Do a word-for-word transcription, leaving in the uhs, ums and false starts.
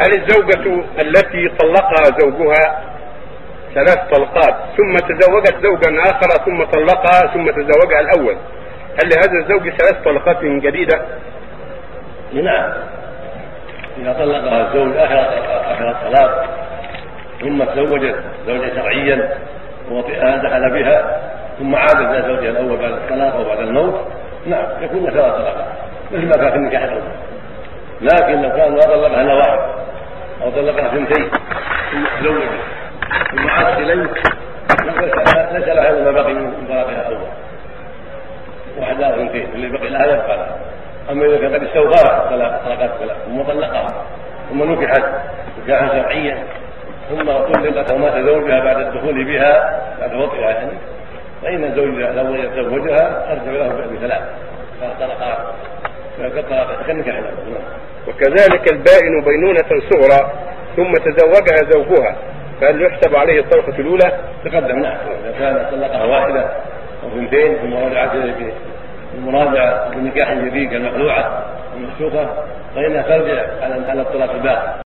هل الزوجة التي طلقها زوجها ثلاث طلقات ثم تزوجت زوجا آخر ثم طلقها ثم تزوجها الأول، هل لهذا الزوج ثلاث طلقات جديدة؟ نعم، إذا طلقها الزوج آخر الطلاق ثم تزوجت زوجا شرعيا ودخل بها ثم عاد إلى زوجها الأول بعد الطلاق وبعد الموت، نعم يكون ثلاث طلقات مثل ما كان في النكاح الأول. لكن لو كان طلقها إلا واحد أو طلقها اثنتين ثم تزوجت ثم عادت إليه ليس لها ما بقي من طلاقها الأول، واحد أو اثنتين اللي بقي لها يبقى لها. أما إذا كان قد استوفاها طلقات ثم طلقها ثم نكحت نكاحا شرعيا ثم طلقت ومات زوجها بعد الدخول بها بعد وطئها يعني، فإن زوجها لو يتزوجها أرجع له بثلاث طلقات كالنكاح. وكذلك البائن بينونة صغرى ثم تزوجها زوجها، فهل يحسب عليه الطلقة الأولى؟ تقدم نعم، إذا كانت طلقها واحدة أو اثنتين ثم رجعت إلى المراجعة بالنكاح الجديد المخلوعة المفسوقة فإنها ترجع على الطلاق الباقي.